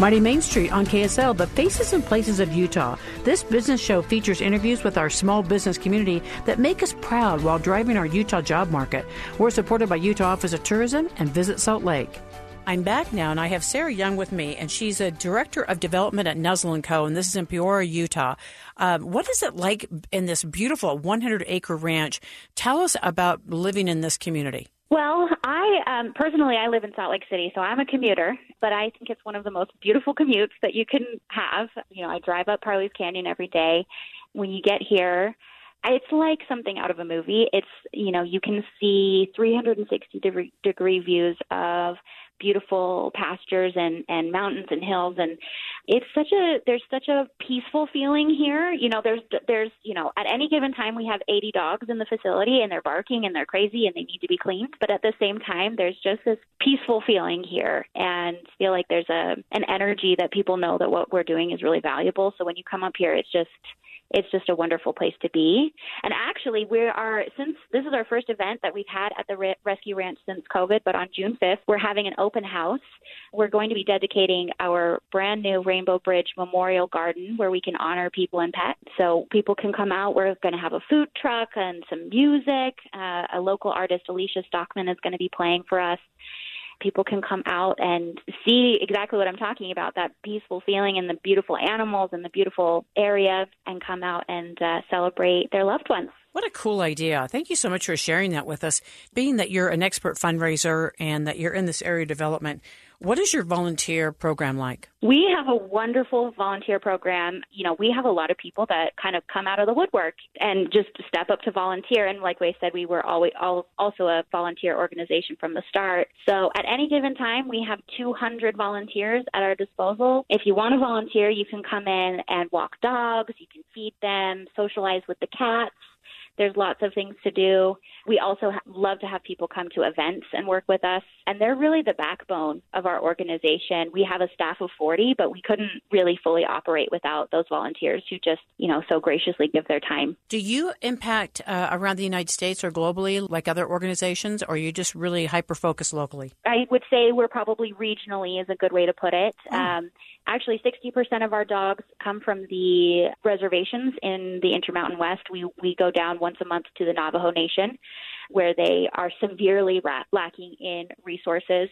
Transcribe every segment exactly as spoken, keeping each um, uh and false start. Mighty Main Street on K S L, the faces and places of Utah. This business show features interviews with our small business community that make us proud while driving our Utah job market. We're supported by Utah Office of Tourism and Visit Salt Lake. I'm back now, and I have Sarah Young with me, and she's a director of development at Nuzzle and Co., and this is in Peoria, Utah. Um, what is it like in this beautiful one hundred acre ranch? Tell us about living in this community. Well, I um, personally, I live in Salt Lake City, so I'm a commuter, but I think it's one of the most beautiful commutes that you can have. You know, I drive up Parley's Canyon every day. When you get here, it's like something out of a movie. It's, you know, you can see three hundred sixty degree views of beautiful pastures and, and mountains and hills. And it's such a, there's such a peaceful feeling here. You know, there's, there's, you know, at any given time we have eighty dogs in the facility, and they're barking and they're crazy and they need to be cleaned. But at the same time, there's just this peaceful feeling here, and feel like there's a, an energy that people know that what we're doing is really valuable. So when you come up here, it's just, it's just a wonderful place to be. And actually, we are, since this is our first event that we've had at the Re- Rescue Ranch since COVID, but on June fifth, we're having an open house. We're going to be dedicating our brand new Rainbow Bridge Memorial Garden, where we can honor people and pets. So people can come out. We're going to have a food truck and some music. Uh, a local artist, Alicia Stockman, is going to be playing for us. People can come out and see exactly what I'm talking about, that peaceful feeling and the beautiful animals and the beautiful area, and come out and uh, celebrate their loved ones. What a cool idea. Thank you so much for sharing that with us. Being that you're an expert fundraiser and that you're in this area development, what is your volunteer program like? We have a wonderful volunteer program. You know, we have a lot of people that kind of come out of the woodwork and just step up to volunteer. And like we said, we were always all, also a volunteer organization from the start. So at any given time, we have two hundred volunteers at our disposal. If you want to volunteer, you can come in and walk dogs, you can feed them, socialize with the cats. There's lots of things to do. We also ha- love to have people come to events and work with us. And they're really the backbone of our organization. We have a staff of forty, but we couldn't really fully operate without those volunteers who just, you know, so graciously give their time. Do you impact uh, around the United States or globally like other organizations, or are you just really hyper-focused locally? I would say we're probably regionally is a good way to put it. Mm. Um, actually, sixty percent of our dogs come from the reservations in the Intermountain West. We, we go down once a month to the Navajo Nation, where they are severely ra- lacking in resources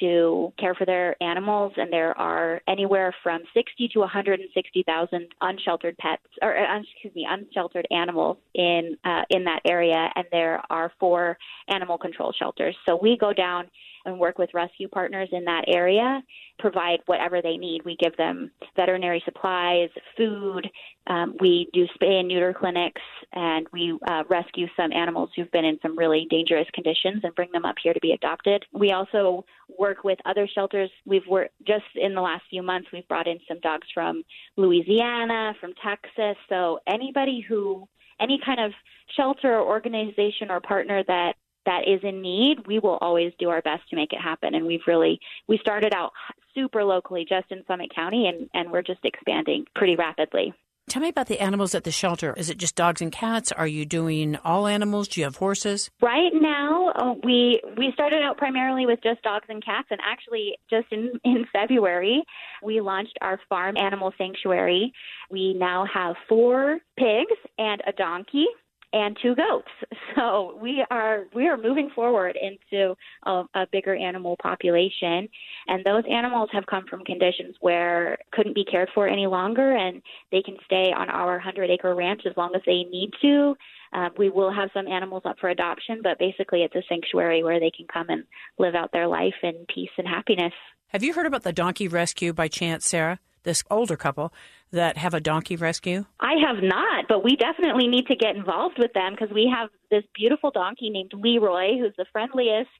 to care for their animals. And there are anywhere from sixty to one hundred sixty thousand unsheltered pets, or excuse me, unsheltered animals in uh, in that area. And there are four animal control shelters. So we go down and work with rescue partners in that area, provide whatever they need. We give them veterinary supplies, food. Um, we do spay and neuter clinics, and we uh, rescue some animals who've been in some really dangerous conditions and bring them up here to be adopted. We also work with other shelters. We've worked just in the last few months, we've brought in some dogs from Louisiana, from Texas. So anybody who, any kind of shelter or organization or partner that that is in need, we will always do our best to make it happen. And we've really, we started out super locally just in Summit County, and, and we're just expanding pretty rapidly. Tell me about the animals at the shelter. Is it just dogs and cats? Are you doing all animals? Do you have horses? Right now, uh, we we started out primarily with just dogs and cats. And actually, just in, in February, we launched our farm animal sanctuary. We now have four pigs and a donkey and two goats. So we are we are moving forward into a, a bigger animal population. And those animals have come from conditions where couldn't be cared for any longer, and they can stay on our one hundred acre ranch as long as they need to. Uh, we will have some animals up for adoption, but basically it's a sanctuary where they can come and live out their life in peace and happiness. Have you heard about the donkey rescue by chance, Sarah? This older couple that have a donkey rescue? I have not, but we definitely need to get involved with them because we have this beautiful donkey named Leroy, who's the friendliest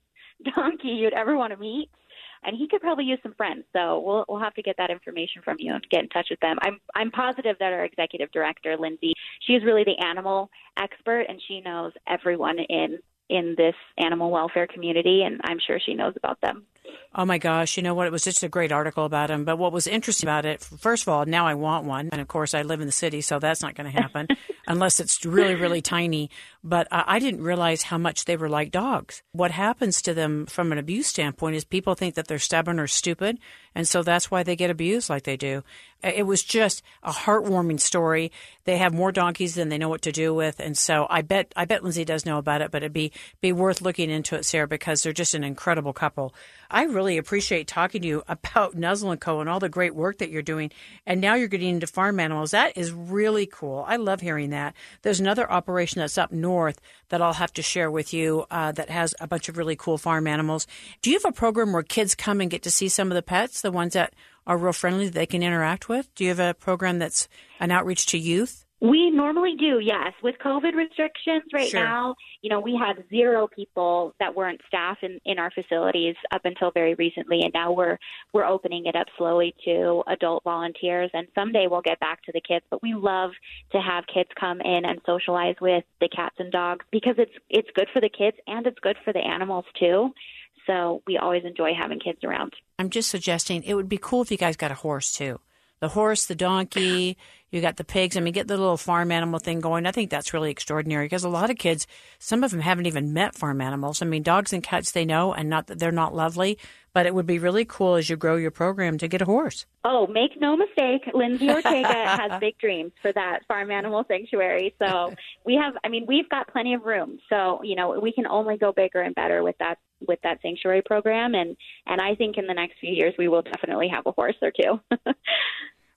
donkey you'd ever want to meet. And he could probably use some friends, so we'll we'll have to get that information from you and get in touch with them. I'm I'm positive that our executive director, Lindsay, she is really the animal expert, and she knows everyone in in this animal welfare community, and I'm sure she knows about them. Oh, my gosh. You know what? It was just a great article about him. But what was interesting about it, first of all, now I want one. And, of course, I live in the city, so that's not going to happen unless it's really, really tiny. But uh, I didn't realize how much they were like dogs. What happens to them from an abuse standpoint is people think that they're stubborn or stupid, and so that's why they get abused like they do. It was just a heartwarming story. They have more donkeys than they know what to do with, and so I bet I bet Lindsay does know about it, but it'd be, be worth looking into it, Sarah, because they're just an incredible couple. I really appreciate talking to you about Nuzzle and Co. and all the great work that you're doing, and now you're getting into farm animals. That is really cool. I love hearing that. There's another operation that's up north that I'll have to share with you uh, that has a bunch of really cool farm animals. Do you have a program where kids come and get to see some of the pets, the ones that are real friendly that they can interact with? Do you have a program that's an outreach to youth? We normally do, yes. With COVID restrictions right sure. now, you know, we had zero people that weren't staff in, in our facilities up until very recently, and now we're we're opening it up slowly to adult volunteers, and someday we'll get back to the kids. But we love to have kids come in and socialize with the cats and dogs because it's it's good for the kids and it's good for the animals too. So we always enjoy having kids around. I'm just suggesting it would be cool if you guys got a horse, too. The horse, the donkey, you got the pigs. I mean, get the little farm animal thing going. I think that's really extraordinary because a lot of kids, some of them haven't even met farm animals. I mean, dogs and cats, they know, and not that they're not lovely, but it would be really cool as you grow your program to get a horse. Oh, make no mistake. Lindsay Ortega has big dreams for that farm animal sanctuary. So we have, I mean, we've got plenty of room. So, you know, we can only go bigger and better with that with that sanctuary program. And, and I think in the next few years, we will definitely have a horse or two.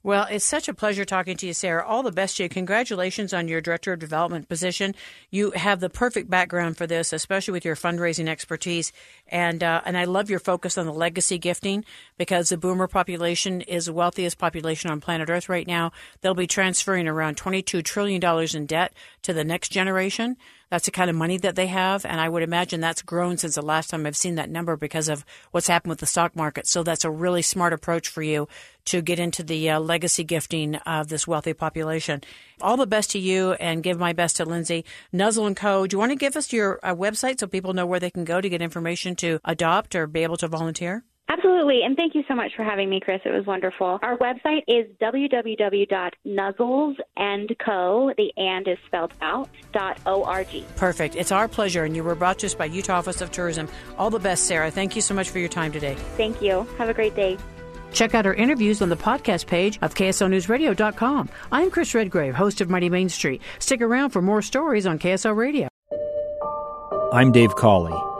Well, it's such a pleasure talking to you, Sarah. All the best to you. Congratulations on your Director of Development position. You have the perfect background for this, especially with your fundraising expertise. And uh, and I love your focus on the legacy gifting because the boomer population is the wealthiest population on planet Earth right now. They'll be transferring around twenty-two trillion dollars in debt to the next generation. That's the kind of money that they have, and I would imagine that's grown since the last time I've seen that number because of what's happened with the stock market. So that's a really smart approach for you to get into the uh, legacy gifting of this wealthy population. All the best to you, and give my best to Lindsay. Nuzzle and Co., do you want to give us your uh, website so people know where they can go to get information to adopt or be able to volunteer? Absolutely, and thank you so much for having me, Chris. It was wonderful. Our website is w w w dot nuzzles and co, the and is spelled out, dot org. Perfect. It's our pleasure, and you were brought to us by Utah Office of Tourism. All the best, Sarah. Thank you so much for your time today. Thank you. Have a great day. Check out our interviews on the podcast page of k s l news radio dot com. I'm Chris Redgrave, host of Mighty Main Street. Stick around for more stories on K S L Radio. I'm Dave Cauley,